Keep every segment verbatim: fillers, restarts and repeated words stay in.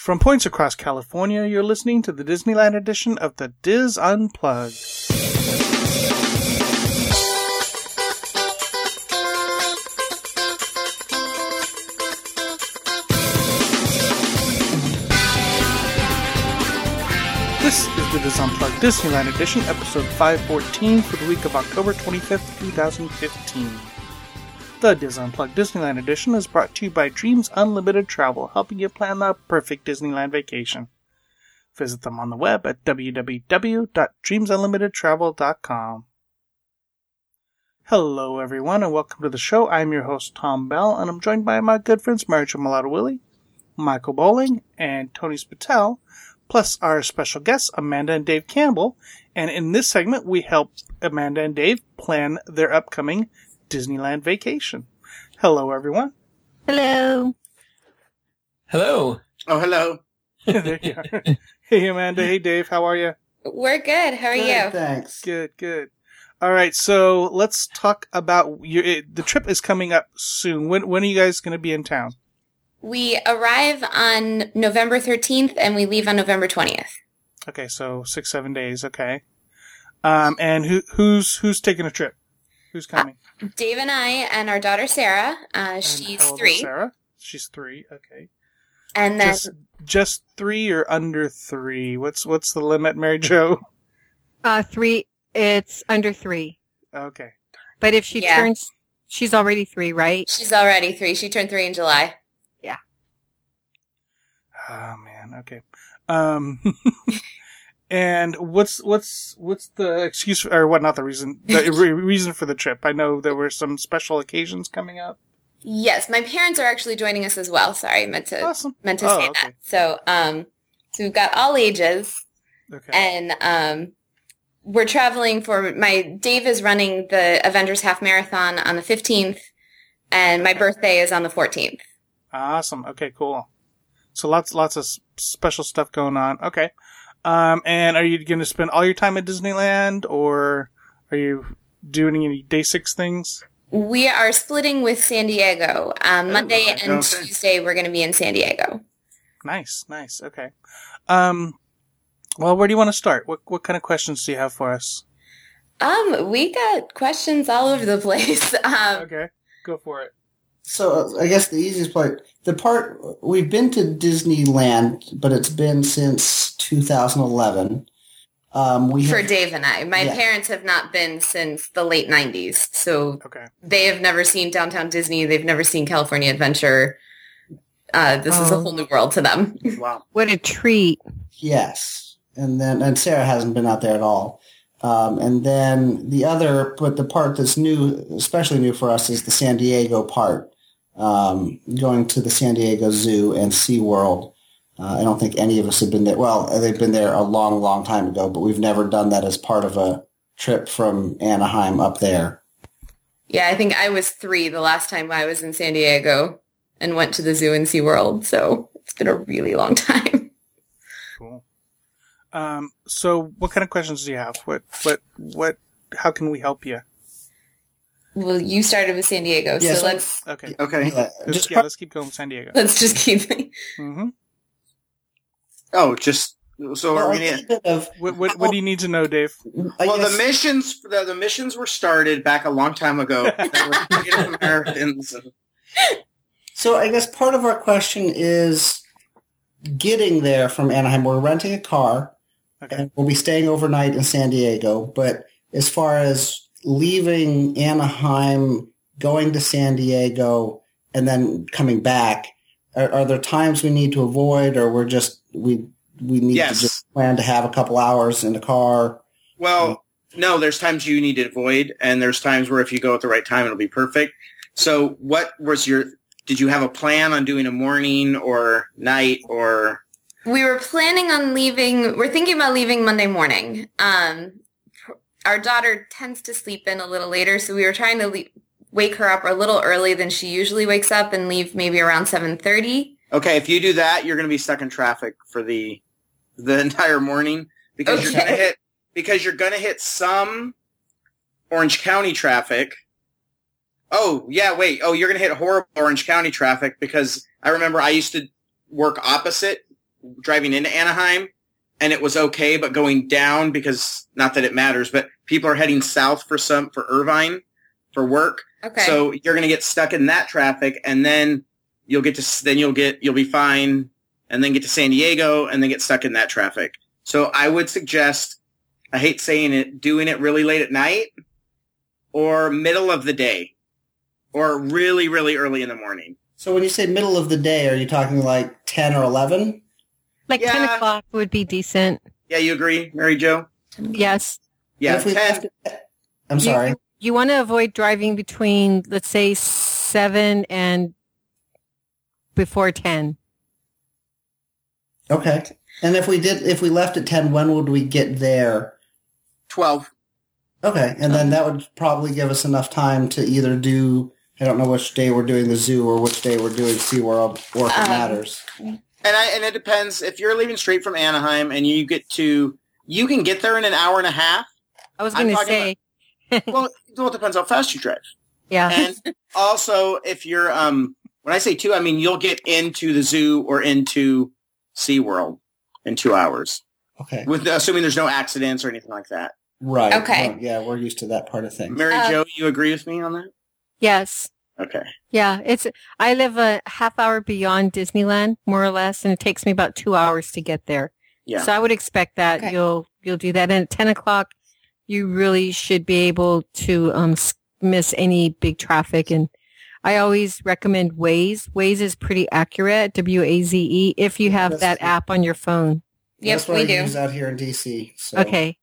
From points across California, you're listening to the Disneyland edition of the Diz Unplugged. This is the Diz Unplugged Disneyland edition, episode five fourteen for the week of October twenty-fifth, twenty fifteen. The Diz Unplugged Disneyland edition is brought to you by Dreams Unlimited Travel, helping you plan the perfect Disneyland vacation. Visit them on the web at w w w dot dreams unlimited travel dot com. Hello everyone and welcome to the show. I'm your host Tom Bell and I'm joined by my good friends Marjorie Maladawili, Michael Bowling, and Tony Spatel, plus our special guests Amanda and Dave Campbell. And in this segment we help Amanda and Dave plan their upcoming Disneyland vacation. Hello, everyone. Hello. Hello. Oh, hello. There you are. Hey, Amanda. Hey, Dave. How are you? We're good. How are good, you? Thanks. Good, good. All right. So let's talk about your, it, the trip is coming up soon. When, when are you guys going to be in town? We arrive on November thirteenth and we leave on November twentieth. Okay. So six, seven days. Okay. Um, and who, who's, who's taking a trip? Who's coming? Uh, Dave and I and our daughter Sarah. Uh, she's how old three. Is Sarah, she's three. Okay. And then just, just three or under three. What's what's the limit, Mary Jo? Uh, three. It's under three. Okay. But if she yeah. turns, she's already three, right? She's already three. She turned three in July. Yeah. Oh man. Okay. Um. And what's what's what's the excuse or what? Not the reason. The re- reason for the trip. I know there were some special occasions coming up. Yes, my parents are actually joining us as well. Sorry, meant to awesome. meant to oh, say okay. that. So, um, so we've got all ages, okay. and um, we're traveling for my Dave is running the Avengers Half Marathon on the fifteenth, and my birthday is on the fourteenth. Awesome. Okay, cool. So lots lots of special stuff going on. Okay. Um, and are you going to spend all your time at Disneyland, or are you doing any day six things? We are splitting with San Diego. Um, Monday oh, and okay. Tuesday we're going to be in San Diego. Nice, nice. Okay. Um, well, where do you want to start? What what kind of questions do you have for us? Um, we got questions all over the place. um, okay, go for it. So uh, I guess the easiest part, the part, we've been to Disneyland, but it's been since two thousand eleven. Um, we For have, Dave and I. My yeah. parents have not been since the late nineties, so okay. they have never seen Downtown Disney. They've never seen California Adventure. Uh, this um, is a whole new world to them. Wow. What a treat. Yes. And then, and Sarah hasn't been out there at all. Um, and then the other, but the part that's new, especially new for us, is the San Diego part. Um, going to the San Diego Zoo and SeaWorld. Uh, I don't think any of us have been there. Well, they've been there a long, long time ago, but we've never done that as part of a trip from Anaheim up there. Yeah, I think I was three the last time I was in San Diego and went to the zoo and SeaWorld, so it's been a really long time. Cool. Um, so what kind of questions do you have? What, what, what, how can we help you? Well, you started with San Diego, yes. so let's... Okay. Okay. Uh, just, yeah, let's keep going with San Diego. Let's just keep... mm-hmm. Oh, just... So well, are we... Need, of, what, what, what do you need to know, Dave? Well, the missions the, the missions were started back a long time ago. Americans. So I guess part of our question is getting there from Anaheim. We're renting a car, okay. and we'll be staying overnight in San Diego, but as far as... leaving Anaheim, going to San Diego, and then coming back. Are, are there times we need to avoid, or we're just we we need yes. to just plan to have a couple hours in the car? Well, no. There's times you need to avoid, and there's times where if you go at the right time, it'll be perfect. So, what was your? Did you have a plan on doing a morning or night or? We were planning on leaving. We're thinking about leaving Monday morning. Um. Our daughter tends to sleep in a little later, so we were trying to le- wake her up a little early than she usually wakes up and leave maybe around seven thirty. Okay, if you do that, you're going to be stuck in traffic for the the entire morning because okay. you're going to hit because you're going to hit some Orange County traffic. Oh, yeah, wait. Oh, you're going to hit horrible Orange County traffic because I remember I used to work opposite driving into Anaheim, and it was okay, but going down, because not that it matters, but people are heading south for some for Irvine for work. Okay. So you're going to get stuck in that traffic, and then you'll get to then you'll get you'll be fine, and then get to San Diego, and then get stuck in that traffic. So I would suggest, I hate saying it, doing it really late at night, or middle of the day, or really, really early in the morning. So when you say middle of the day, are you talking like ten or eleven? Like yeah. ten o'clock would be decent. Yeah, you agree, Mary Jo? Yes. Yeah, if we ten. To, I'm you, sorry. You want to avoid driving between, let's say, seven and before ten. Okay. And if we did, if we left at ten, when would we get there? twelve. Okay, and then that would probably give us enough time to either do, I don't know which day we're doing the zoo or which day we're doing SeaWorld, or if it um, matters. And I, and it depends. If you're leaving straight from Anaheim and you get to, you can get there in an hour and a half. I was going to say. About, well, well, it depends how fast you drive. Yeah. And also, if you're, um, when I say two, I mean you'll get into the zoo or into SeaWorld in two hours. Okay. With assuming there's no accidents or anything like that. Right. Okay. Well, yeah, we're used to that part of things. Mary uh, Jo, you agree with me on that? Yes. Okay. Yeah, it's. I live a half hour beyond Disneyland, more or less, and it takes me about two hours to get there. Yeah. So I would expect that okay. you'll you'll do that. And at ten o'clock, you really should be able to um, miss any big traffic. And I always recommend Waze. Waze is pretty accurate. W A Z E. If you have that's that app on your phone. Yep, we I do. Use out here in D C. So. Okay.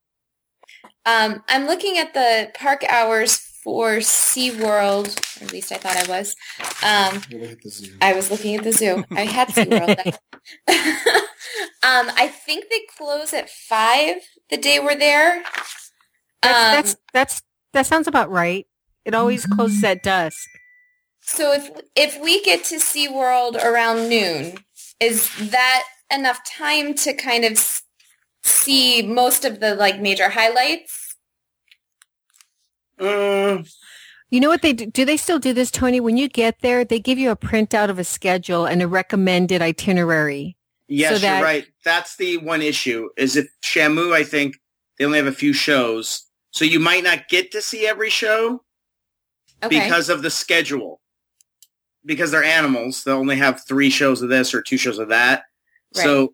Um, I'm looking at the park hours for SeaWorld, or at least I thought I was. Um, You're looking at the zoo. I was looking at the zoo. I had SeaWorld. um, I think they close at five the day we're there. That's, um, that's, that's that sounds about right. It always closes at dusk. So if if we get to SeaWorld around noon, is that enough time to kind of see most of the like major highlights? Uh, you know what they do? Do they still do this, Tony? When you get there, they give you a printout of a schedule and a recommended itinerary. Yes, so that- you're right. That's the one issue. Is if Shamu, I think they only have a few shows, so you might not get to see every show okay. because of the schedule. Because they're animals, they'll only have three shows of this or two shows of that. Right. So.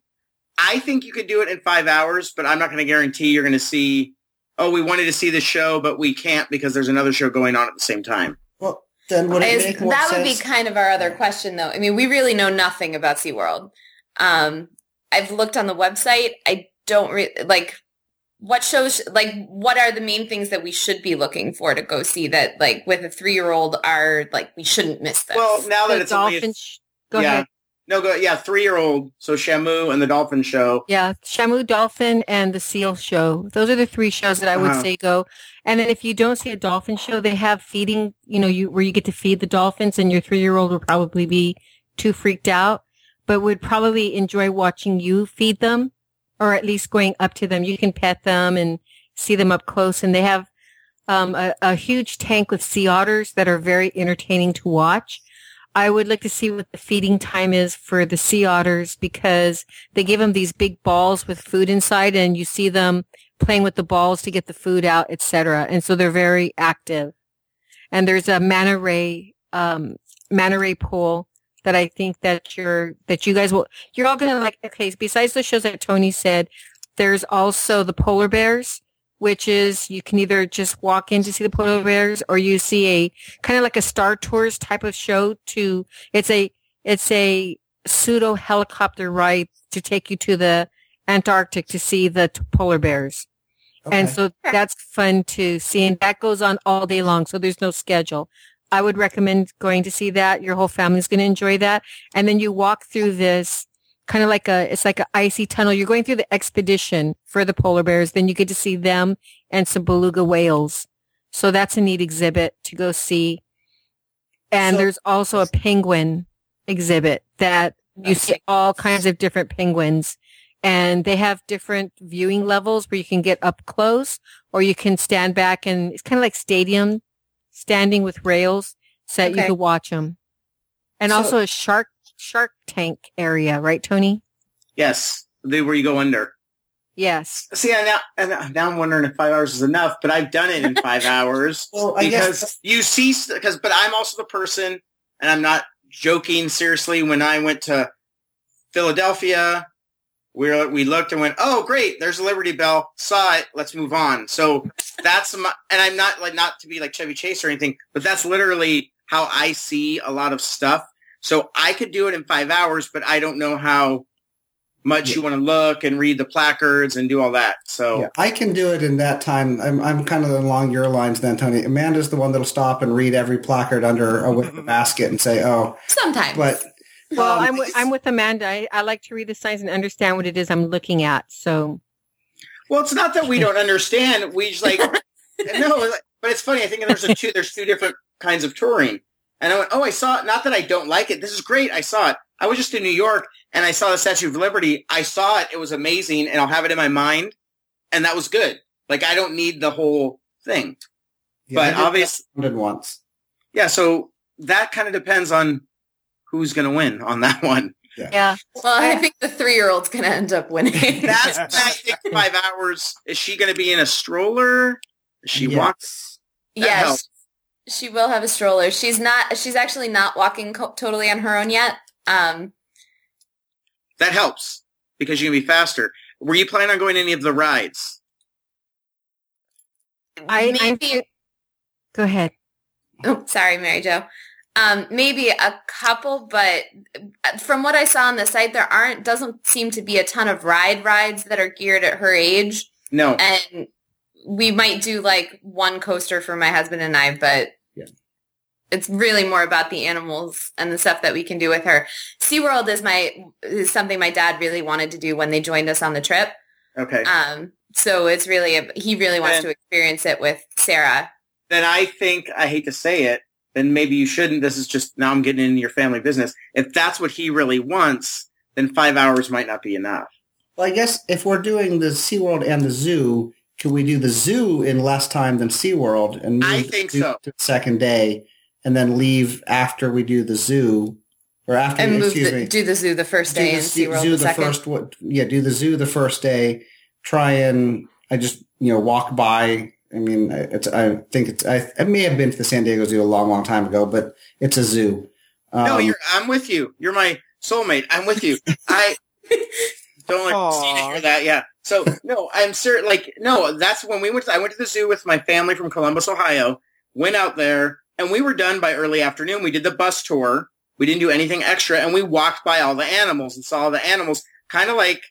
I think you could do it in five hours, but I'm not going to guarantee you're going to see, oh, we wanted to see the show, but we can't because there's another show going on at the same time. Well, then would it make more sense? That would be kind of our other question, though. I mean, we really know nothing about SeaWorld. Um, I've looked on the website. I don't re- like what shows, like what are the main things that we should be looking for to go see that, like with a three-year-old are like, we shouldn't miss this. Well, now that it's only a, go yeah. ahead. No, go yeah, three-year-old. So Shamu and the Dolphin Show. Yeah, Shamu, Dolphin, and the Seal Show. Those are the three shows that I would uh-huh. say go. And then if you don't see a Dolphin Show, they have feeding, you know, you where you get to feed the dolphins, and your three-year-old will probably be too freaked out, but would probably enjoy watching you feed them, or at least going up to them. You can pet them and see them up close. And they have um, a, a huge tank with sea otters that are very entertaining to watch. I would like to see what the feeding time is for the sea otters, because they give them these big balls with food inside, and you see them playing with the balls to get the food out, et cetera. And so they're very active. And there's a manta ray, um, manta ray pool that I think that you're, that you guys will, you're all going to like, okay, besides the shows that Tony said, there's also the polar bears, which is you can either just walk in to see the polar bears, or you see a kind of like a Star Tours type of show to it's a it's a pseudo helicopter ride to take you to the Antarctic to see the t- polar bears. Okay. And so that's fun to see. And that goes on all day long. So there's no schedule. I would recommend going to see that. Your whole family's going to enjoy that. And then you walk through this. Kind of like a, it's like an icy tunnel. You're going through the expedition for the polar bears. Then you get to see them and some beluga whales. So that's a neat exhibit to go see. And so, there's also a penguin exhibit that you see all kinds of different penguins. And they have different viewing levels where you can get up close, or you can stand back, and it's kind of like stadium standing with rails so that okay. you can watch them. And so, also a shark. Shark Tank area, right, Tony? Yes, they where you go under. Yes. See, I now, now I'm wondering if five hours is enough, but I've done it in five hours. Well, I because guess. you see, because but I'm also the person, and I'm not joking seriously. When I went to Philadelphia, we we looked and went, oh great, there's a Liberty Bell. Saw it. Let's move on. So that's my, and I'm not like not to be like Chevy Chase or anything, but that's literally how I see a lot of stuff. So I could do it in five hours, but I don't know how much yeah. you want to look and read the placards and do all that. So yeah, I can do it in that time. I'm I'm kind of along your lines then, Tony. Amanda's the one that'll stop and read every placard under a with the basket and say, oh. Sometimes. But well, um, I'm with, I'm with Amanda. I, I like to read the signs and understand what it is I'm looking at. So well, it's not that we don't understand. We just like no, but it's funny. I think there's a two there's two different kinds of touring. And I went, oh, I saw it. Not that I don't like it. This is great. I saw it. I was just in New York, and I saw the Statue of Liberty. I saw it. It was amazing, and I'll have it in my mind. And that was good. Like, I don't need the whole thing. Yeah, but obviously – once. Yeah, so that kind of depends on who's going to win on that one. Yeah. yeah. Well, I think the three-year-old's going to end up winning. That's what I think five hours. Is she going to be in a stroller? Is she yes. walks? That yes. Helps. She will have a stroller. She's not. She's actually not walking co- totally on her own yet. Um, that helps because you can be faster. Were you planning on going to any of the rides? I maybe. I'm, go ahead. Oh, sorry, Mary Jo. Um, maybe a couple, but from what I saw on the site, there aren't. Doesn't seem to be a ton of ride rides that are geared at her age. No, and. We might do, like, one coaster for my husband and I, but yeah. it's really more about the animals and the stuff that we can do with her. SeaWorld is my is something my dad really wanted to do when they joined us on the trip. Okay. Um. So it's really – he really wants and, to experience it with Sarah. Then I think – I hate to say it. Then maybe you shouldn't. This is just – now I'm getting into your family business. If that's what he really wants, then five hours might not be enough. Well, I guess if we're doing the SeaWorld and the zoo – can we do the zoo in less time than SeaWorld and move I think the so. to the second day and then leave after we do the zoo or after and move excuse the, me, do the zoo the first day and SeaWorld zoo the, the second? First, what, yeah, do the zoo the first day. Try and I just, you know, walk by. I mean, it's, I think it's, I, I may have been to the San Diego Zoo a long, long time ago, but it's a zoo. Um, no, you're, I'm with you. You're my soulmate. I'm with you. I don't like Christina hear that. Yeah. So, no, I'm certain, like, no, that's when we went to, I went to the zoo with my family from Columbus, Ohio, went out there, and we were done by early afternoon. We did the bus tour. We didn't do anything extra, and we walked by all the animals and saw all the animals, kind of like,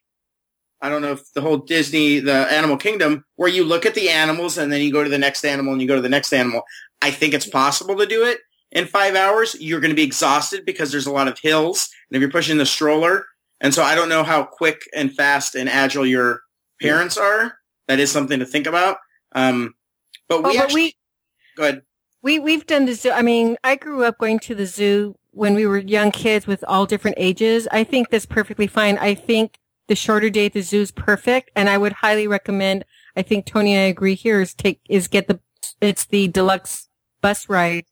I don't know if the whole Disney, the Animal Kingdom, where you look at the animals, and then you go to the next animal, and you go to the next animal. I think it's possible to do it in five hours. You're going to be exhausted because there's a lot of hills, and if you're pushing the stroller, and so I don't know how quick and fast and agile your parents are. That is something to think about. Um, but we oh, but actually we, go ahead. We we've done the zoo. I mean, I grew up going to the zoo when we were young kids with all different ages. I think that's perfectly fine. I think the shorter day at the zoo is perfect, and I would highly recommend. I think Tony and I agree here is take is get the it's the deluxe bus ride,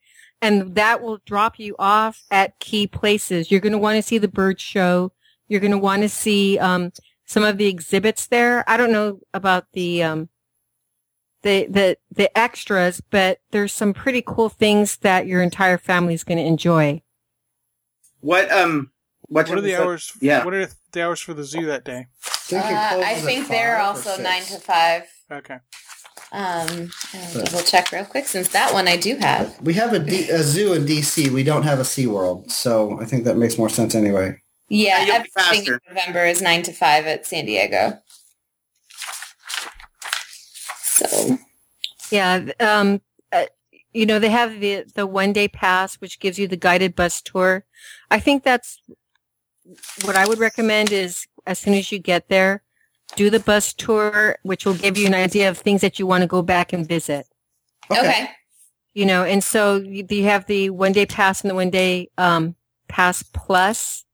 and that will drop you off at key places. You're going to want to see the bird show. You're going to want to see um, some of the exhibits there. I don't know about the, um, the the the extras, but there's some pretty cool things that your entire family is going to enjoy. What um what, what are the hours? That? Yeah. What are the hours for the zoo that day? Uh, I think they're also six? nine to five. Okay. Um, I'll double check real quick since that one I do have. We have a, D- a zoo in D C. We don't have a SeaWorld, so I think that makes more sense anyway. Yeah, yeah everything in November is nine to five at San Diego. So, yeah, um, uh, you know, they have the, the one-day pass, which gives you the guided bus tour. I think that's what I would recommend is as soon as you get there, do the bus tour, which will give you an idea of things that you want to go back and visit. Okay. okay. You know, and so you, you have the one-day pass and the one-day um, pass plus.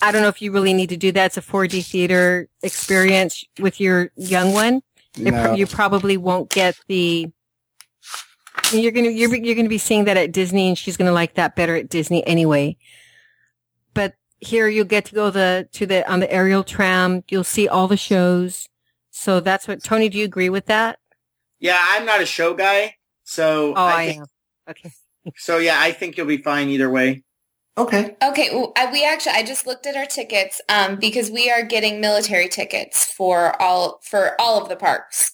I don't know if you really need to do that. It's a four D theater experience with your young one. No. You probably won't get the. You're gonna you're you're gonna be seeing that at Disney, and she's gonna like that better at Disney anyway. But here you'll get to go the to the on the aerial tram. You'll see all the shows. So that's what, Tony, do you agree with that? Yeah, I'm not a show guy. So oh, I, I think, am. Okay. So yeah, I think you'll be fine either way. Okay. Okay. Well, I, we actually, I just looked at our tickets um, because we are getting military tickets for all for all of the parks.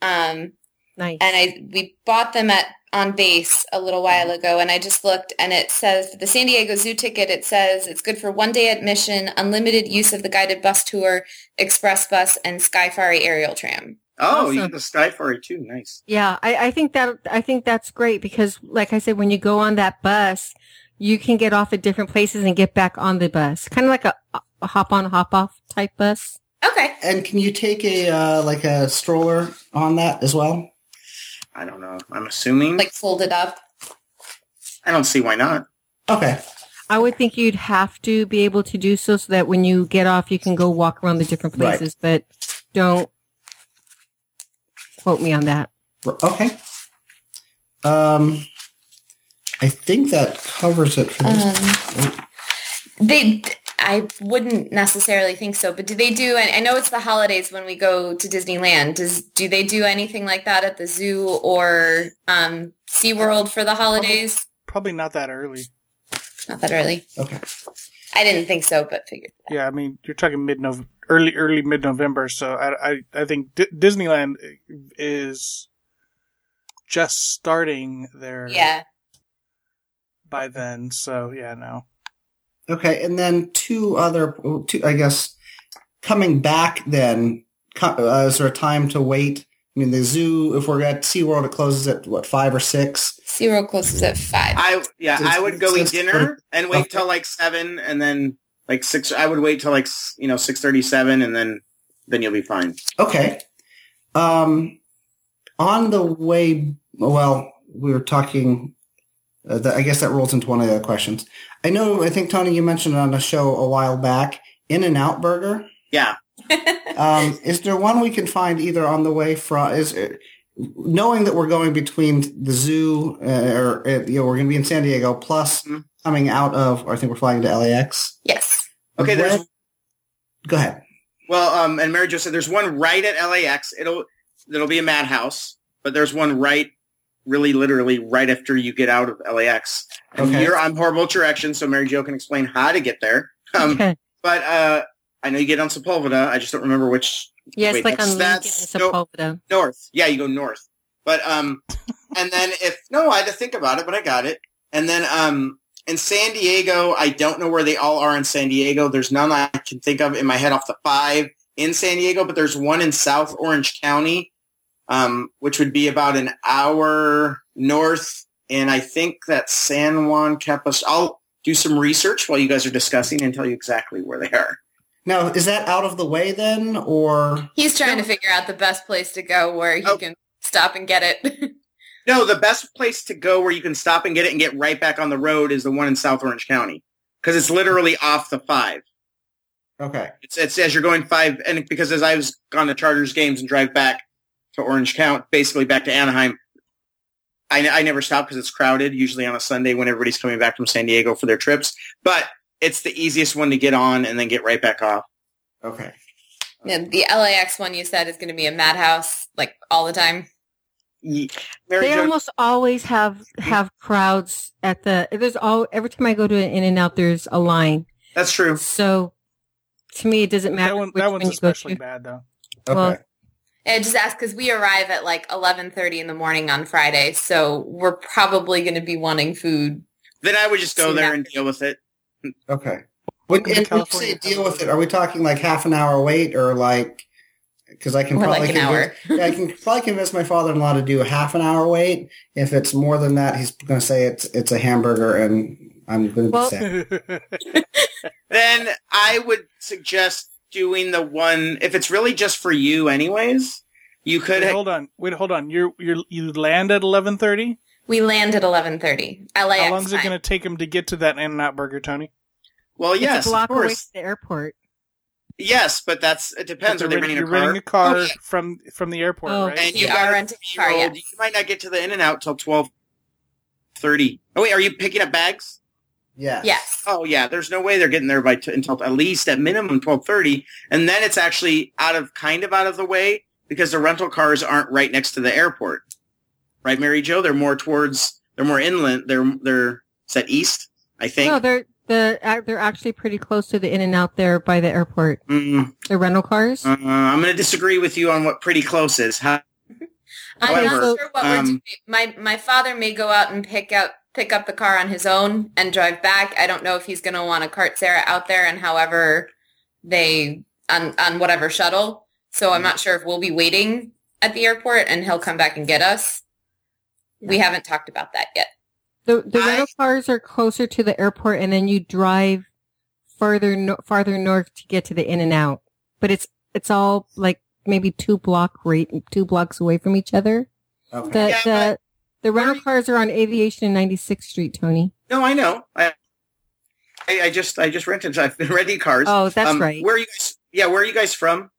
Um, nice. And I we bought them at on base a little while ago, and I just looked, and it says the San Diego Zoo ticket. It says it's good for one day admission, unlimited use of the guided bus tour, express bus, and Skyferry aerial tram. Oh, awesome. You have the Skyferry too. Nice. Yeah, I, I think that I think that's great because, like I said, when you go on that bus, you can get off at different places and get back on the bus, kind of like a, a hop on, hop off type bus. Okay. And can you take a uh, like a stroller on that as well? I don't know. I'm assuming. Like folded up? I don't see why not. Okay. I would think you'd have to be able to do so so that when you get off, you can go walk around the different places, right. But don't quote me on that. Okay. Um, I think that covers it for this. Um, they... I wouldn't necessarily think so, but do they do, and I know it's the holidays when we go to Disneyland, does, do they do anything like that at the zoo or um, SeaWorld for the holidays? Probably, probably not that early. Not that early. Okay. I didn't think so, but figured. Yeah, I mean, you're talking mid-November, early, early mid-November, so I, I, I think D- Disneyland is just starting there yeah. by then, so yeah, no. Okay, and then two other, two, I guess, coming back then, uh, is there a time to wait? I mean, the zoo, if we're at SeaWorld, it closes at, what, five or six? SeaWorld closes at five. I Yeah, it's, I would go eat dinner and wait till like seven, and then like six, I would wait till like, you know, six thirty-seven, and then, then you'll be fine. Okay. Um, on the way, well, we were talking... Uh, the, I guess that rolls into one of the other questions. I know, I think, Tony, you mentioned it on a show a while back, In-N-Out Burger. Yeah. um, is there one we can find either on the way from, is it, knowing that we're going between the zoo, uh, or uh, you know, we're going to be in San Diego, plus mm-hmm. coming out of, or I think we're flying to L A X? Yes. Okay, Where, there's... Go ahead. Well, um, and Mary Jo said there's one right at L A X. It'll, it'll be a madhouse, but there's one right really literally right after you get out of L A X. And okay. You're on Horrible Direction, so Mary Jo can explain how to get there. Um, okay. But uh, I know you get on Sepulveda. I just don't remember which. Yes, yeah, like that's, on that's Sepulveda. No, north. Yeah, you go north. But um, and then if – no, I had to think about it, but I got it. And then um, in San Diego, I don't know where they all are in San Diego. There's none I can think of in my head off the five in San Diego, but there's one in South Orange County. Um, which would be about an hour north, and I think that San Juan Capos. I'll do some research while you guys are discussing and tell you exactly where they are. Now, is that out of the way then, or he's trying no. to figure out the best place to go where he oh. can stop and get it? No, the best place to go where you can stop and get it and get right back on the road is the one in South Orange County because it's literally off the five. Okay, it's, it's as you're going five, and because as I was gone to Chargers games and drive back. To Orange County, basically back to Anaheim. I, I never stop because it's crowded, usually on a Sunday when everybody's coming back from San Diego for their trips. But it's the easiest one to get on and then get right back off. Okay. Yeah, the L A X one you said is going to be a madhouse, like all the time. Yeah. They jo- almost always have have crowds at the. There's all every time I go to an In-N-Out, there's a line. That's true. So to me, it doesn't matter. That, one, that one's one especially bad, though. Okay. Well, I just asked because we arrive at like eleven thirty in the morning on Friday, so we're probably going to be wanting food. Then I would just go there after. And deal with it. Okay. When you say deal with it, are we talking like half an hour wait or like – because I can or probably like an hour. Yeah, I can probably convince my father-in-law to do a half an hour wait. If it's more than that, he's going to say it's it's a hamburger and I'm going to well, be sad. Then I would suggest – doing the one if it's really just for you, anyways. You could wait, ha- hold on. Wait, hold on. You you you land at eleven thirty. We land at eleven thirty. L A X. How long is it going to take them to get to that In-N-Out Burger, Tony? Well, it's yes, a block of course. Away from the airport. Yes, but that's it depends. Are they renting a car? You're renting a car oh, yeah. from from the airport, oh, right? And you are renting a car. Yeah. You might not get to the In-N-Out till twelve thirty. Oh wait, are you picking up bags? Yes. Yes. Oh, yeah. There's no way they're getting there by t- until at least at minimum twelve thirty. And then it's actually out of kind of out of the way because the rental cars aren't right next to the airport. Right, Mary Jo? They're more towards – they're more inland. They're – they're is that east, I think? No, they're, they're, they're actually pretty close to the In-N-Out there by the airport. Mm-hmm. The rental cars. Uh, I'm going to disagree with you on what pretty close is. How, I'm however, not sure what um, we're doing. My, my father may go out and pick out – pick up the car on his own and drive back. I don't know if he's going to want to cart Sarah out there and however they on, on whatever shuttle. So I'm not sure if we'll be waiting at the airport and he'll come back and get us. We haven't talked about that yet. The, the rental cars are closer to the airport and then you drive further, no, farther north to get to the In-N-Out, but it's, it's all like maybe two block rate, two blocks away from each other. Okay. The, yeah, the, but- The rental cars are on Aviation and ninety-sixth Street, Tony. No, I know. I, I, I just, I just rented. I've been renting cars. Oh, that's um, right. Where are you guys? Yeah, where are you guys from?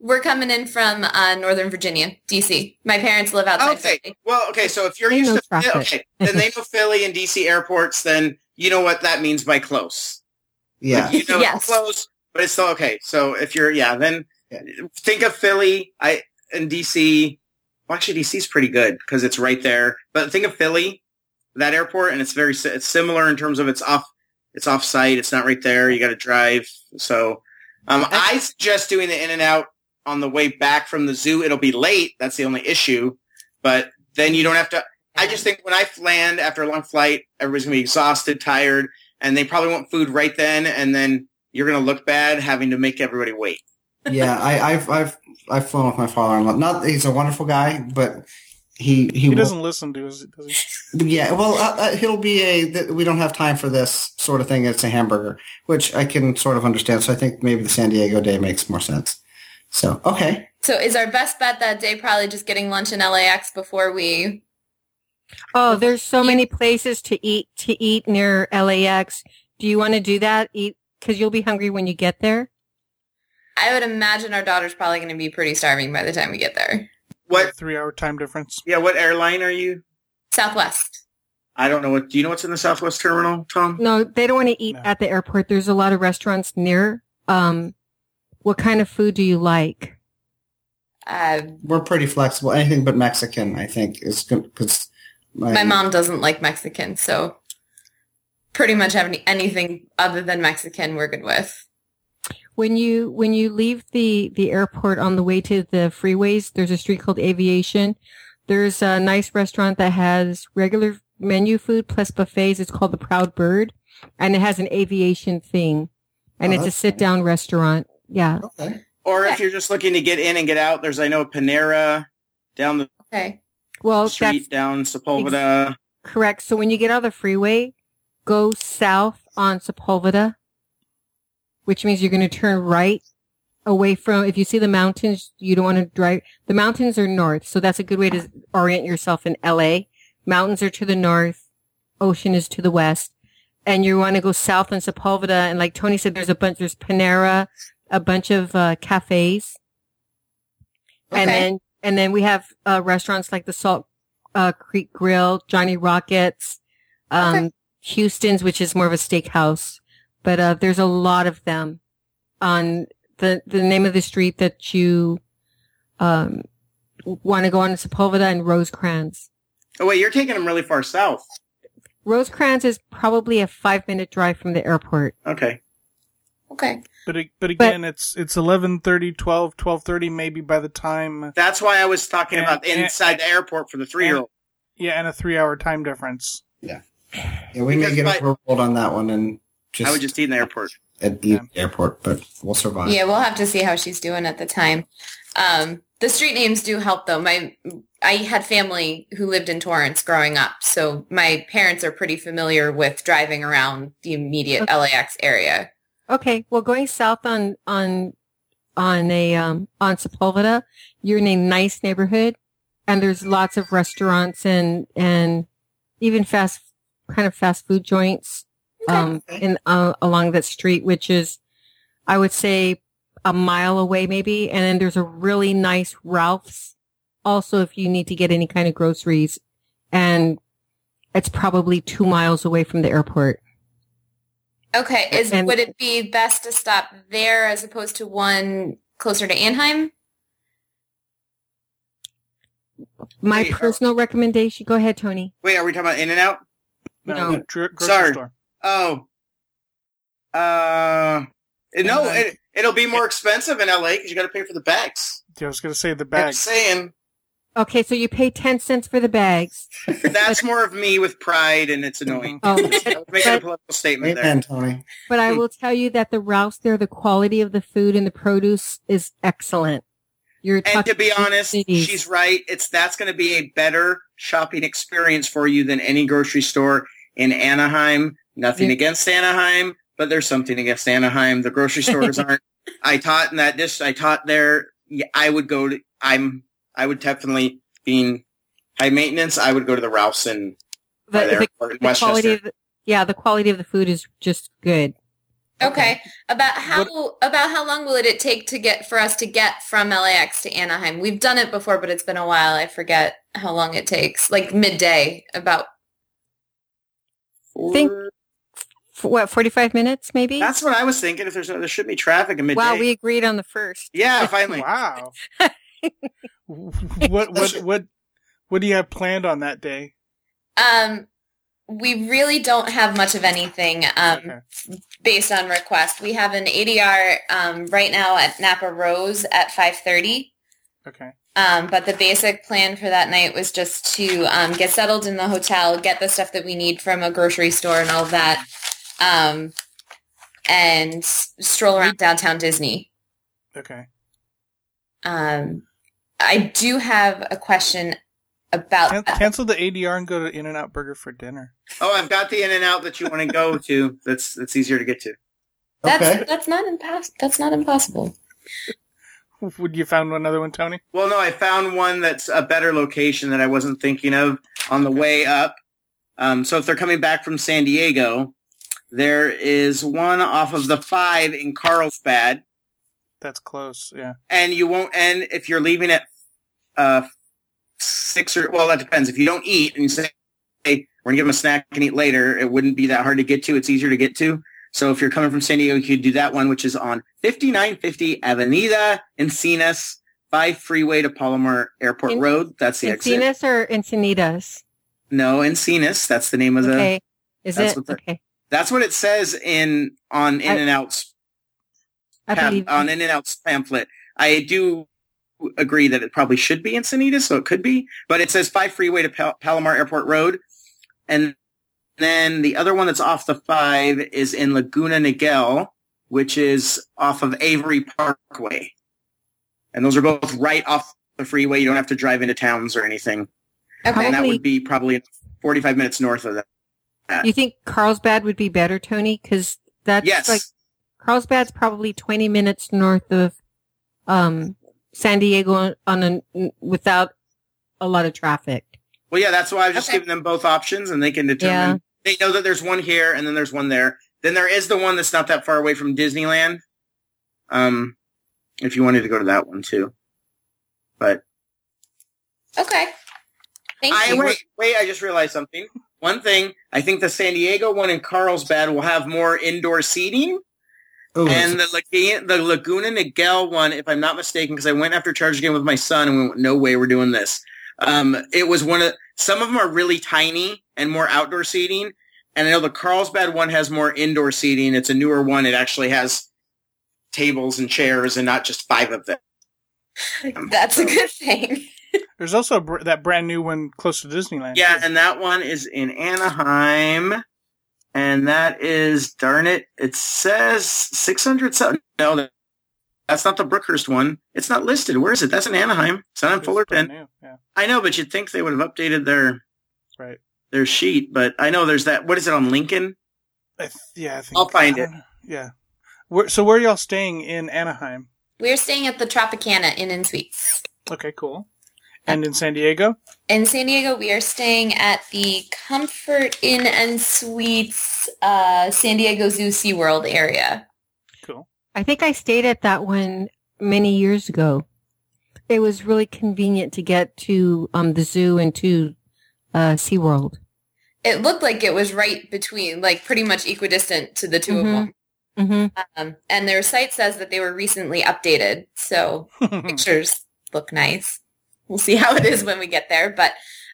We're coming in from uh, Northern Virginia, D C. My parents live outside. Okay. Philly. Well, okay. So if you're they used to, okay, then they know Philly and D C airports. Then you know what that means by close. Yeah. Like, you know, yes. It's close, but it's still okay. So if you're, yeah, then yeah. think of Philly, I and D C. Well, actually, D C is pretty good because it's right there. But think of Philly, that airport, and it's very it's similar in terms of it's off it's off site. It's not right there. You got to drive. So um, I suggest doing the In-N-Out on the way back from the zoo. It'll be late. That's the only issue. But then you don't have to. I just think when I land after a long flight, everybody's going to be exhausted, tired, and they probably want food right then. And then you're going to look bad having to make everybody wait. Yeah, I, I've I've I've flown with my father-in-law. Not he's a wonderful guy, but he he, he doesn't will, listen to us, does he? Yeah, well, uh, uh, he'll be a th- we don't have time for this sort of thing. It's a hamburger, which I can sort of understand. So I think maybe the San Diego day makes more sense. So okay. So is our best bet that day probably just getting lunch in L A X before we? Oh, there's so eat. many places to eat to eat near L A X. Do you want to do that? Eat because you'll be hungry when you get there. I would imagine our daughter's probably going to be pretty starving by the time we get there. What three-hour time difference? Yeah, what airline are you? Southwest. I don't know what. Do you know what's in the Southwest terminal, Tom? No, they don't want to eat no. at the airport. There's a lot of restaurants near. Um, what kind of food do you like? Uh, We're pretty flexible. Anything but Mexican, I think, is good because my, my mom doesn't like Mexican, so pretty much have any, anything other than Mexican we're good with. When you when you leave the, the airport on the way to the freeways, there's a street called Aviation. There's a nice restaurant that has regular menu food plus buffets. It's called the Proud Bird, and it has an aviation thing, and oh, it's a sit-down cool. restaurant. Yeah. Okay. Or if you're just looking to get in and get out, there's, I know, Panera down the okay. well, street down Sepulveda. Ex- correct. So when you get out of the freeway, go south on Sepulveda. Which means you're going to turn right away from, if you see the mountains, you don't want to drive. The mountains are north, so that's a good way to orient yourself in L A. Mountains are to the north, ocean is to the west, and you want to go south in Sepulveda. And like Tony said, there's a bunch, there's Panera, a bunch of uh, cafes, okay. and then and then we have uh, restaurants like the Salt uh, Creek Grill, Johnny Rockets, um, okay. Houston's, which is more of a steakhouse. But uh, there's a lot of them on the the name of the street that you um, want to go on to Sepulveda and Rosecrans. Oh, wait, you're taking them really far south. Rosecrans is probably a five-minute drive from the airport. Okay. Okay. But but again, but, it's it's eleven thirty, twelve, twelve thirty maybe by the time. That's why I was talking and, about inside and, the airport for the three-year-old. And, yeah, and a three-hour time difference. Yeah. Yeah, we because may get by, overruled on that one and... Just I would just eat in the airport. At the yeah. airport, but we'll survive. Yeah, we'll have to see how she's doing at the time. Um, the street names do help, though. My I had family who lived in Torrance growing up, so my parents are pretty familiar with driving around the immediate okay. L A X area. Okay, well, going south on on on a um, on Sepulveda, you're in a nice neighborhood, and there's lots of restaurants and and even fast kind of fast food joints. Um, in, uh, along that street, which is, I would say, a mile away maybe. And then there's a really nice Ralph's also if you need to get any kind of groceries. And it's probably two miles away from the airport. Okay. Is and, would it be best to stop there as opposed to one closer to Anaheim? My wait, personal are, recommendation. Go ahead, Tony. Wait, are we talking about In-N-Out? No. no. Gro- Sorry. Store. Oh. Uh, no, it, it'll be more expensive in L A because you got to pay for the bags. Yeah, I was going to say the bags. I'm saying. Okay, so you pay ten cents for the bags. That's more of me with pride, and it's annoying. Oh, but, making a political statement there. Tony. But I will tell you that the Ralph's there, the quality of the food and the produce is excellent. You're and to be honest, cities. She's right. It's That's going to be a better shopping experience for you than any grocery store in Anaheim. Nothing yeah. against Anaheim, but there's something against Anaheim. The grocery stores aren't. I taught in that district. I taught there. I would go to – I'm – I would definitely, being high maintenance, I would go to the Ralph's in, the, uh, there, the, or in the Westchester. Quality of the, yeah, the quality of the food is just good. Okay. okay. About how what, about how long will it take to get for us to get from L A X to Anaheim? We've done it before, but it's been a while. I forget how long it takes. Like midday, about four, think what forty-five minutes, maybe. That's what I was thinking. If there's no, there should be traffic in midday. Wow, we agreed on the first. Yeah, finally. Wow. What what what what do you have planned on that day? Um, we really don't have much of anything um, okay. based on request. We have an A D R um, right now at Napa Rose at five thirty. Okay. Um, but the basic plan for that night was just to um, get settled in the hotel, get the stuff that we need from a grocery store and all that, um, and stroll around downtown Disney. Okay. Um. I do have a question about Can- cancel the A D R and go to In-N-Out Burger for dinner. Oh, I've got the In-N-Out that you want to go to. That's that's easier to get to. That's okay. that's not impos- that's not impossible. Would you found another one, Tony? Well, no, I found one that's a better location that I wasn't thinking of on the okay. way up. Um, so if they're coming back from San Diego, there is one off of the five in Carlsbad. That's close, yeah. And you won't, and if you're leaving at uh, six or, well, that depends. If you don't eat and you say, hey, we're going to give them a snack and eat later, it wouldn't be that hard to get to. It's easier to get to. So if you're coming from San Diego, you could do that one, which is on fifty-nine fifty Avenida Encinas by freeway to Palomar Airport In- Road. That's the exit. Encinas or Encinitas? No, Encinas. That's the name of the. Okay. Is that's it? What the, okay. That's what it says in on In-N-Out's. Pam- on In-N-Out's pamphlet. I do agree that it probably should be Encinitas, so it could be. But it says five freeway to Pal- Palomar Airport Road. And then the other one that's off the five is in Laguna Niguel, which is off of Avery Parkway. And those are both right off the freeway. You don't have to drive into towns or anything. Okay. And that would be probably forty-five minutes north of that. You think Carlsbad would be better, Tony? Because that's yes. like... Carlsbad's probably twenty minutes north of um, San Diego on a, without a lot of traffic. Well, yeah, that's why I've just okay. given them both options, and they can determine. Yeah. They know that there's one here, and then there's one there. Then there is the one that's not that far away from Disneyland, um, if you wanted to go to that one, too. But Okay. Thank I, you. Wait, wait, I just realized something. One thing, I think the San Diego one in Carlsbad will have more indoor seating. Ooh. And the Laguna, the Laguna Niguel one, if I'm not mistaken, because I went after Chargers game with my son and we went, no way we're doing this. Um, it was one of – some of them are really tiny and more outdoor seating. And I know the Carlsbad one has more indoor seating. It's a newer one. It actually has tables and chairs and not just five of them. That's so, a good thing. There's also br- that brand new one close to Disneyland. Yeah, too. And that one is in Anaheim. And that is, darn it, it says six hundred. No, that's not the Brookhurst one. It's not listed. Where is it? That's in Anaheim. It's not in it's Fullerton. New, yeah. I know, but you'd think they would have updated their right. their sheet. But I know there's that. What is it on Lincoln? I th- yeah, I think I'll find it. Yeah. Where, so where are y'all staying in Anaheim? We're staying at the Tropicana Inn and Suites. Okay, cool. And in San Diego? In San Diego, we are staying at the Comfort Inn and Suites uh, San Diego Zoo SeaWorld area. Cool. I think I stayed at that one many years ago. It was really convenient to get to um, the zoo and to uh, SeaWorld. it looked like it was right between, like pretty much equidistant to the two mm-hmm. of them. Mm-hmm. Um, and their site says that they were recently updated, so pictures look nice. We'll see how it is when we get there. But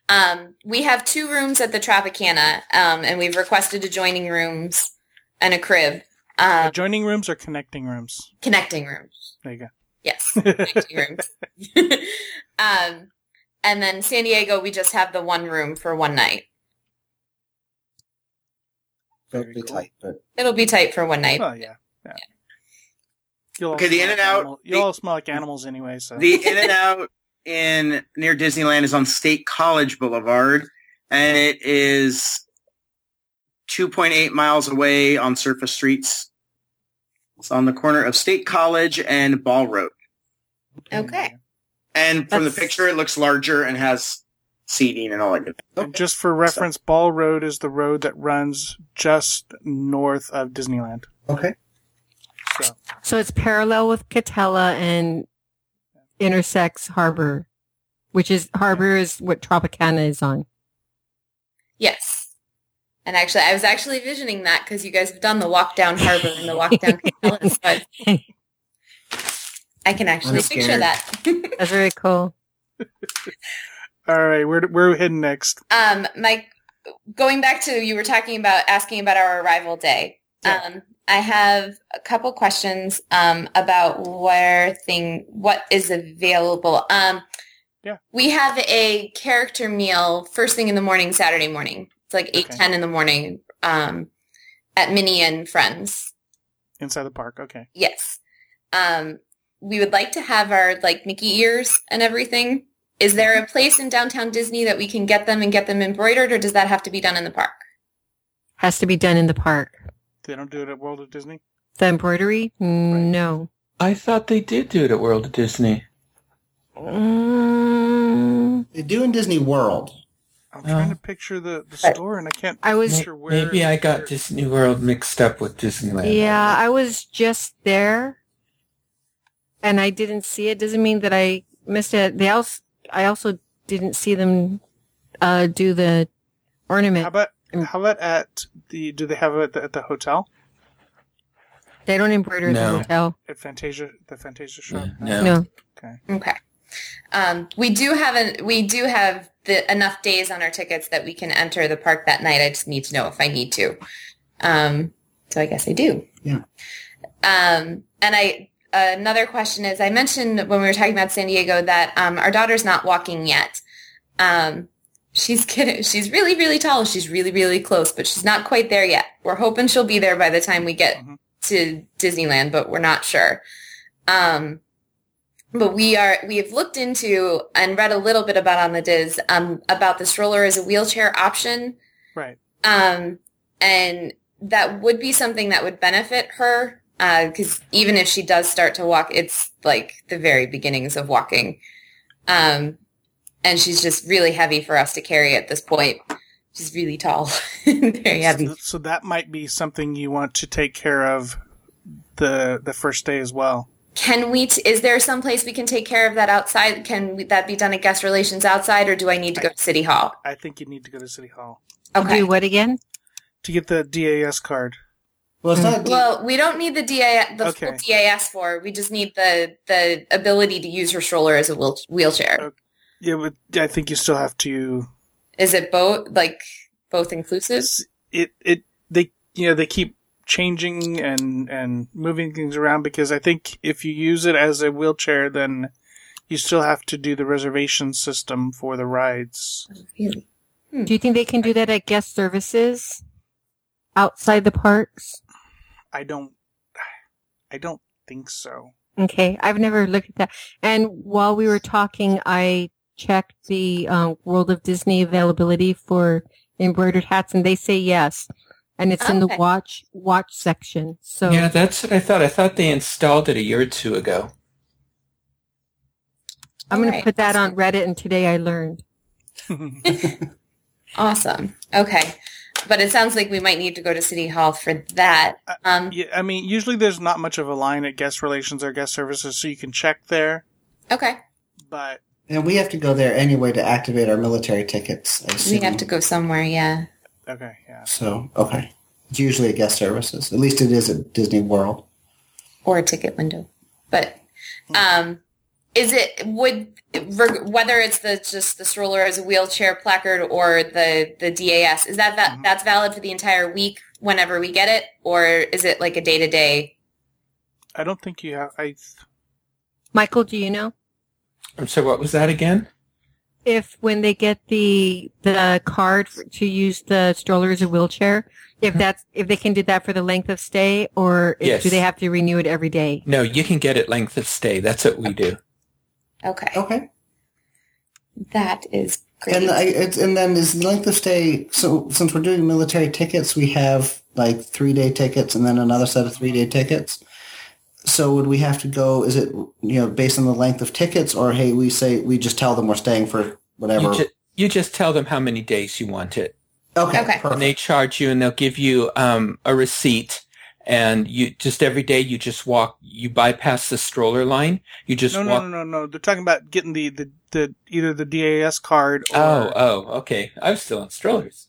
um, we have two rooms at the Tropicana, um, and we've requested adjoining rooms and a crib. Um, adjoining rooms or connecting rooms? Connecting rooms. There you go. Yes, connecting rooms. um, and then San Diego, we just have the one room for one night. It'll be cool. tight, but it'll be tight for one night. Oh yeah, yeah. yeah. You'll okay, the In-N-Out. Animal, you'll the, all smell like animals anyway. So the In-N-Out in near Disneyland is on State College Boulevard, and it is two point eight miles away on surface streets. It's on the corner of State College and Ball Road. Okay. And from That's... the picture, it looks larger and has seating and all that good stuff. Okay. Just for reference, so. Ball Road is the road that runs just north of Disneyland. Okay. So, so it's parallel with Catella and intersects Harbor, which is Harbor is what Tropicana is on. Yes. And actually, I was actually visioning that because you guys have done the walk down Harbor and the walk down Catella. So I can actually picture that. That's very cool. All right, where we're heading next. Um, Mike, going back to you were talking about asking about our arrival day. Yeah. Um, I have a couple questions um, about where thing what is available. Um, yeah, we have a character meal first thing in the morning Saturday morning. It's like eight okay. ten in the morning um, at Minnie and Friends inside the park. Okay. Yes. Um, we would like to have our like Mickey ears and everything. Is there a place in Downtown Disney that we can get them and get them embroidered, or does that have to be done in the park? Has to be done in the park. They don't do it at World of Disney? The embroidery? Right. No. I thought they did do it at World of Disney. Oh. Um, they do in Disney World. I'm trying uh, to picture the, the store, and I can't I was, picture where. Maybe I got Disney World mixed up with Disneyland. Yeah, I was just there, and I didn't see it. Doesn't mean that I missed it. They also... I also didn't see them uh, do the ornament. How about, how about at the, do they have it at the, at the hotel? They don't embroider no. at the hotel. At Fantasia, the Fantasia shop? No. no. no. Okay. Okay. Um, we do have, an, we do have the, enough days on our tickets that we can enter the park that night. I just need to know if I need to. Um, so I guess I do. Yeah. Um, and I... Another question is, I mentioned when we were talking about San Diego that um, our daughter's not walking yet. Um, she's kidding. She's really, really tall. She's really, really close, but she's not quite there yet. We're hoping she'll be there by the time we get mm-hmm. to Disneyland, but we're not sure. Um, but we are. We have looked into and read a little bit about on the Diz um, about the stroller as a wheelchair option, right? Um, and that would be something that would benefit her. Because uh, even if she does start to walk, it's like the very beginnings of walking. Um, and she's just really heavy for us to carry at this point. She's really tall and very heavy. So, so that might be something you want to take care of the the first day as well. Can we? T- is there some place we can take care of that outside? Can we, that be done at guest relations outside, or do I need to I, go to City Hall? I think you need to go to City Hall. Okay. Do what again? To get the D A S card. Well, it's not D- well, we don't need the D A S, the okay. full D A S for. We just need the, the ability to use her stroller as a wheel- wheelchair. Uh, yeah, but I think you still have to. Is it both like both inclusive? It it they you know they keep changing and, and moving things around because I think if you use it as a wheelchair, then you still have to do the reservation system for the rides. Really? Hmm. Do you think they can do that at guest services outside the parks? I don't, I don't think so. Okay, I've never looked at that. And while we were talking, I checked the um, World of Disney availability for embroidered hats, and they say yes. And it's okay. in the watch watch section. So yeah, that's what I thought. I thought they installed it a year or two ago. I'm going right. to put that on Reddit, and today I learned. Awesome. Okay. But it sounds like we might need to go to City Hall for that. Um, uh, yeah, I mean, usually there's not much of a line at guest relations or guest services, so you can check there. Okay. But and we have to go there anyway to activate our military tickets. I assume. We have to go somewhere, yeah. Okay, yeah. So, okay. It's usually a guest services. At least it is at Disney World. Or a ticket window. But um, is it, would, whether it's the just the stroller as a wheelchair placard or the, the D A S, is that, that that's valid for the entire week whenever we get it? Or is it like a day-to-day? I don't think you have... I... Michael, do you know? I'm sorry, what was that again? If when they get the the card for, to use the stroller as a wheelchair, if that's if they can do that for the length of stay, or if, yes. do they have to renew it every day? No, you can get it length of stay. That's what we do. Okay. Okay. That is great. And, I, it's, and then is length of stay, so since we're doing military tickets, we have like three-day tickets and then another set of three-day tickets. So would we have to go, is it, you know, based on the length of tickets, or, hey, we say, we just tell them we're staying for whatever? You, ju- you just tell them how many days you want it. Okay. okay. And they charge you, and they'll give you um, a receipt, and you just every day you just walk, you bypass the stroller line, you just no, walk. No, no, no, no, they're talking about getting the, the, the either the D A S card or. Oh, oh, okay. I'm still on strollers.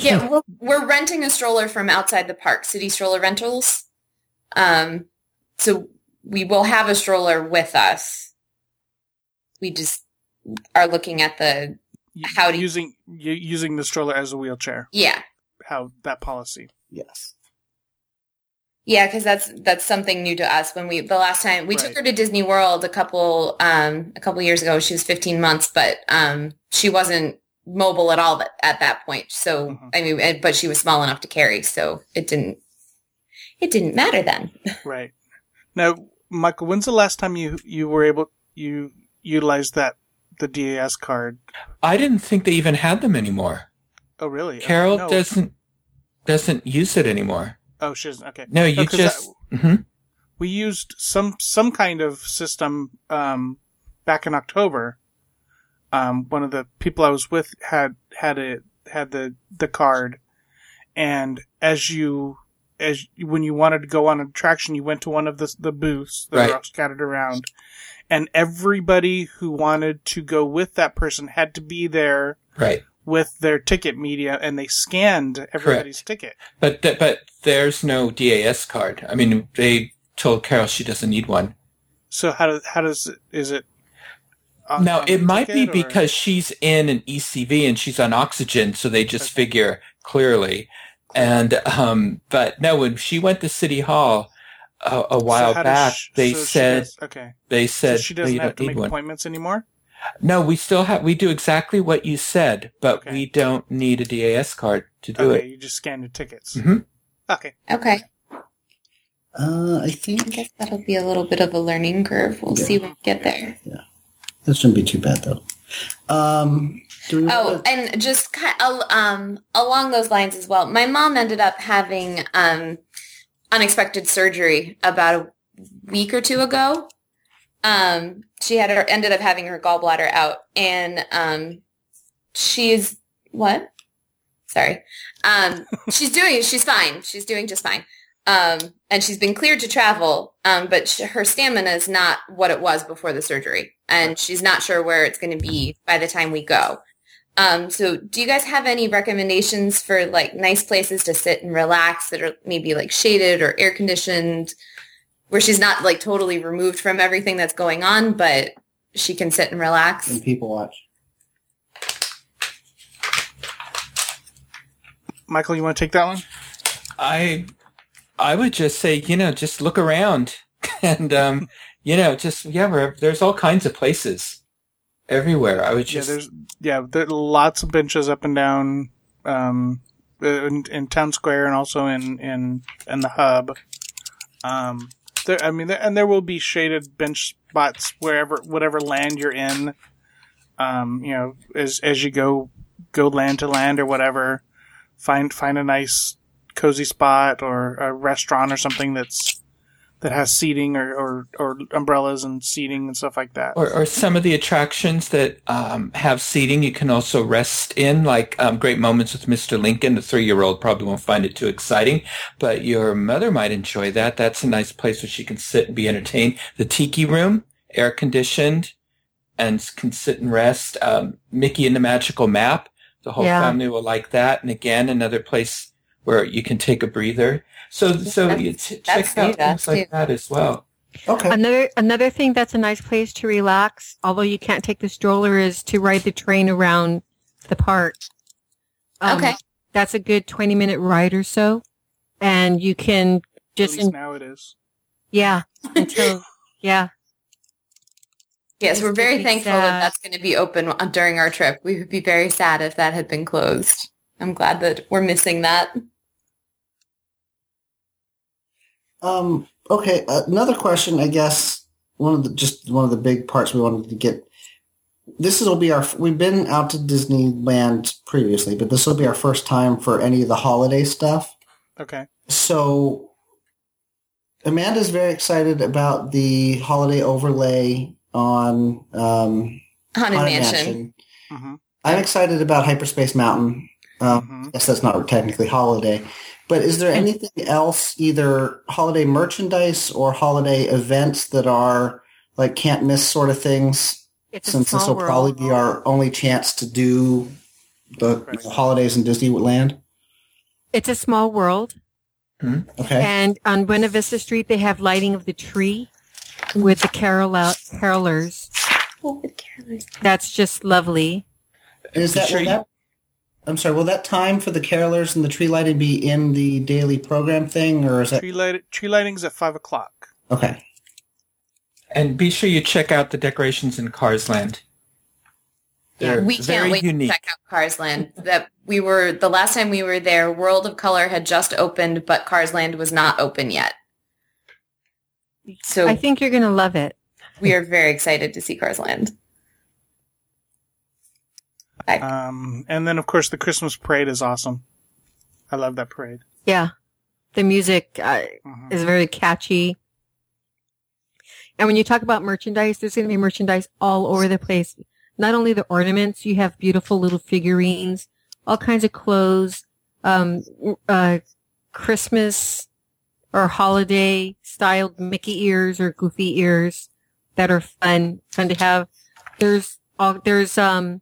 Yeah, we're, we're renting a stroller from outside the park, City Stroller Rentals. Um. So we will have a stroller with us. We just are looking at the how to using using the stroller as a wheelchair. Yeah, how that policy. Yes. Yeah, because that's that's something new to us. When we the last time we right. took her to Disney World a couple um, a couple years ago, she was fifteen months, but um, she wasn't mobile at all at that point. So mm-hmm. I mean, but she was small enough to carry, so it didn't it didn't matter then. Right. Now, Michael, when's the last time you, you were able you utilized that the D A S card? I didn't think they even had them anymore. Oh, really? Carol oh, no. doesn't doesn't use it anymore. Oh, she doesn't. Okay. No, you no, just I, mm-hmm. we used some some kind of system um, back in October. Um, one of the people I was with had had a had the, the card, and as you. As when you wanted to go on an attraction, you went to one of the the booths that right. were scattered around, and everybody who wanted to go with that person had to be there right. with their ticket media, and they scanned everybody's Correct. ticket. But th- but there's no D A S card. I mean, they told Carol she doesn't need one. So how do, how does is it? On, now on it might be or? Because she's in an E C V and she's on oxygen, so they just okay. figure clearly. And, um, but no, when she went to City Hall a, a while so back, she, they, so said, does, okay. they said, so she doesn't oh, have to make one. appointments anymore? No, we still have, we do exactly what you said, but okay. we don't need a D A S card to do okay, it. Okay, you just scan the tickets. Mm-hmm. Okay. Okay. Uh, I think I guess that'll be a little bit of a learning curve. We'll yeah. see when we get there. Yeah. That shouldn't be too bad, though. Um, oh, and just kind of, um, along those lines as well, my mom ended up having um, unexpected surgery about a week or two ago. Um, she had her, ended up having her gallbladder out, and um, she's what? Sorry, um, she's doing. She's fine. She's doing just fine. Um, and she's been cleared to travel, um, but sh- her stamina is not what it was before the surgery, and she's not sure where it's going to be by the time we go. Um, so do you guys have any recommendations for, like, nice places to sit and relax that are maybe, like, shaded or air-conditioned, where she's not, like, totally removed from everything that's going on, but she can sit and relax? And people watch. Michael, you want to take that one? I... I would just say, you know, just look around and, um, you know, just, yeah, there's all kinds of places everywhere. I would just. Yeah, there's, yeah, there are lots of benches up and down, um, in, in Town Square and also in, in, in the hub. Um, there, I mean, there, and there will be shaded bench spots wherever, whatever land you're in, um, you know, as, as you go, go land to land or whatever, find, find a nice, cozy spot or a restaurant or something that's that has seating or, or, or umbrellas and seating and stuff like that. Or, or some of the attractions that um, have seating you can also rest in, like um, Great Moments with Mister Lincoln. The three-year-old probably won't find it too exciting, but your mother might enjoy that. That's a nice place where she can sit and be entertained. The Tiki Room, air-conditioned, and can sit and rest. Um, Mickey and the Magical Map, The whole yeah. family will like that. And again, another place where you can take a breather. So, so that's, you t- check out things like too. that as well. Okay. Another another thing that's a nice place to relax, although you can't take the stroller, is to ride the train around the park. Um, okay. That's a good twenty-minute ride or so, and you can just... At least in- now it is. Yeah. Until, yeah. Yes, it's we're very thankful sad. that that's going to be open during our trip. We would be very sad if that had been closed. I'm glad that we're missing that. Um... Okay, uh, another question, I guess, one of the, just one of the big parts we wanted to get. This will be our, we've been out to Disneyland previously, but this will be our first time for any of the holiday stuff. Okay. So, Amanda's very excited about the holiday overlay on um, Haunted, Haunted Mansion. Mansion. Mm-hmm. I'm excited about Hyperspace Mountain. Um, mm-hmm. I guess that's not technically holiday. But is there anything else, either holiday merchandise or holiday events that are like can't miss sort of things? It's since this will probably be our only chance to do the holidays in Disneyland. It's a small world. Mm-hmm. Okay. And on Buena Vista Street, they have lighting of the tree with the carol- carolers. Oh, the carolers. That's just lovely. Is that sure? That- I'm sorry, will that time for the carolers and the tree lighting be in the daily program thing, or is that... Tree, light, tree lighting's at five o'clock. Okay. And be sure you check out the decorations in Cars Land. They're yeah, we very can't wait unique. to check out Cars Land. That we were, the last time we were there, World of Color had just opened, but Cars Land was not open yet. So I think you're going to love it. We are very excited to see Cars Land. Um, and then, of course, the Christmas parade is awesome. I love that parade. Yeah. The music uh, mm-hmm. is very catchy. And when you talk about merchandise, there's going to be merchandise all over the place. Not only the ornaments, you have beautiful little figurines, all kinds of clothes, um, uh, Christmas or holiday-styled Mickey ears or Goofy ears that are fun, fun to have. There's all, there's, um,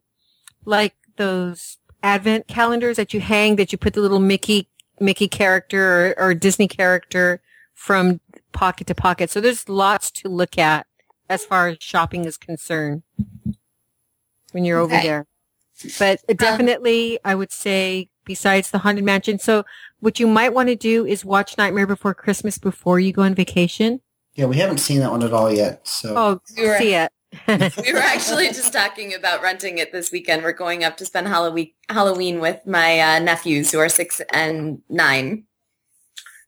like those advent calendars that you hang, that you put the little Mickey Mickey character or, or Disney character from pocket to pocket. So there's lots to look at as far as shopping is concerned when you're okay. over there. But definitely, I would say, besides the Haunted Mansion, so what you might want to do is watch Nightmare Before Christmas before you go on vacation. Yeah, we haven't seen that one at all yet. So oh, right. see it. We were actually just talking about renting it this weekend. We're going up to spend Halloween Halloween with my uh, nephews who are six and nine.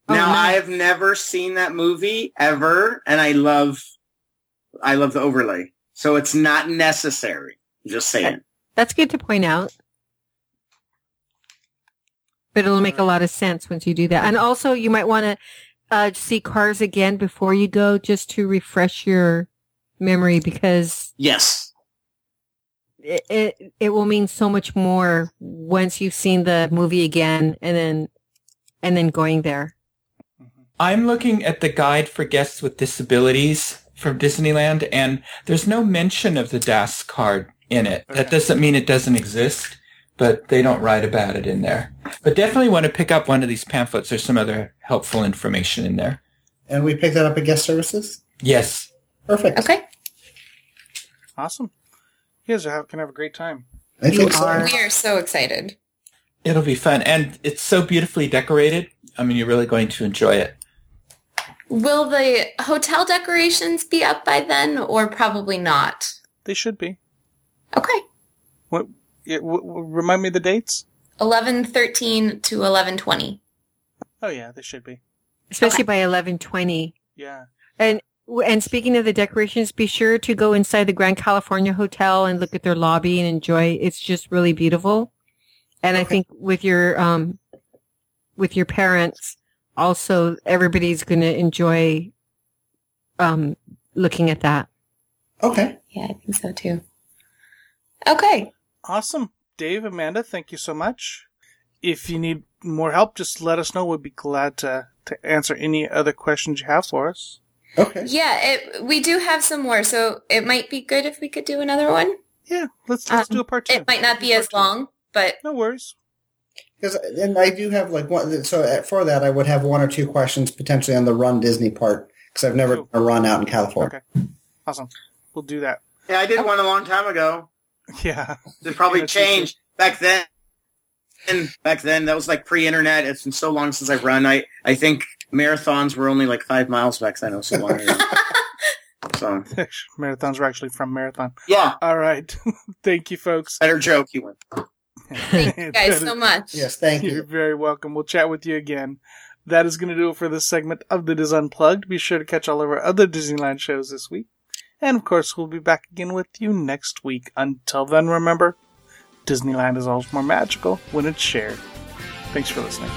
Now, oh, nice. I've never seen that movie ever, and I love I love the overlay. So it's not necessary. Just saying. That's good to point out. But it'll make a lot of sense once you do that. And also, you might want to uh, see Cars again before you go, just to refresh your memory, because yes, it, it it will mean so much more once you've seen the movie again, and then and then going there. I'm looking at the guide for guests with disabilities from Disneyland, and there's no mention of the D A S card in it. Okay. That doesn't mean it doesn't exist, but they don't write about it in there. But definitely want to pick up one of these pamphlets. There's some other helpful information in there. And we pick that up at guest services? Yes. Perfect. Okay. Awesome. You guys are, can have a great time. I think so. We are so excited. It'll be fun. And it's so beautifully decorated. I mean, you're really going to enjoy it. Will the hotel decorations be up by then, or probably not? They should be. Okay. What? It, w- w- remind me of the dates? eleven thirteen to eleven twenty. Oh, yeah, they should be. Especially okay. by eleven twenty. Yeah. And... And speaking of the decorations, be sure to go inside the Grand California Hotel and look at their lobby and enjoy. It's just really beautiful. And okay. I think with your um, with your parents, also everybody's going to enjoy um, looking at that. Okay. Yeah, I think so too. Okay. Awesome. Dave, Amanda, thank you so much. If you need more help, just let us know. We'd be glad to, to answer any other questions you have for us. Okay. Yeah, it, we do have some more, so it might be good if we could do another one. Yeah, let's let's um, do a part two. It might not be as long, But no worries. Because, and I do have like one. So for that, I would have one or two questions potentially on the Run Disney part, because I've never cool. done a run out in California. Okay, awesome. We'll do that. Yeah, I did one a long time ago. Yeah, it probably changed back then. And back then, that was like pre-internet. It's been so long since I've run. I I think marathons were only like five miles back then. It was so long ago. So. Marathons were actually from Marathon. Yeah. All right. Thank you, folks. Better joke, you went. Thank you guys so much. Yes, thank you. You're very welcome. We'll chat with you again. That is going to do it for this segment of the Diz Unplugged. Be sure to catch all of our other Disneyland shows this week. And, of course, we'll be back again with you next week. Until then, remember, Disneyland is always more magical when it's shared. Thanks for listening.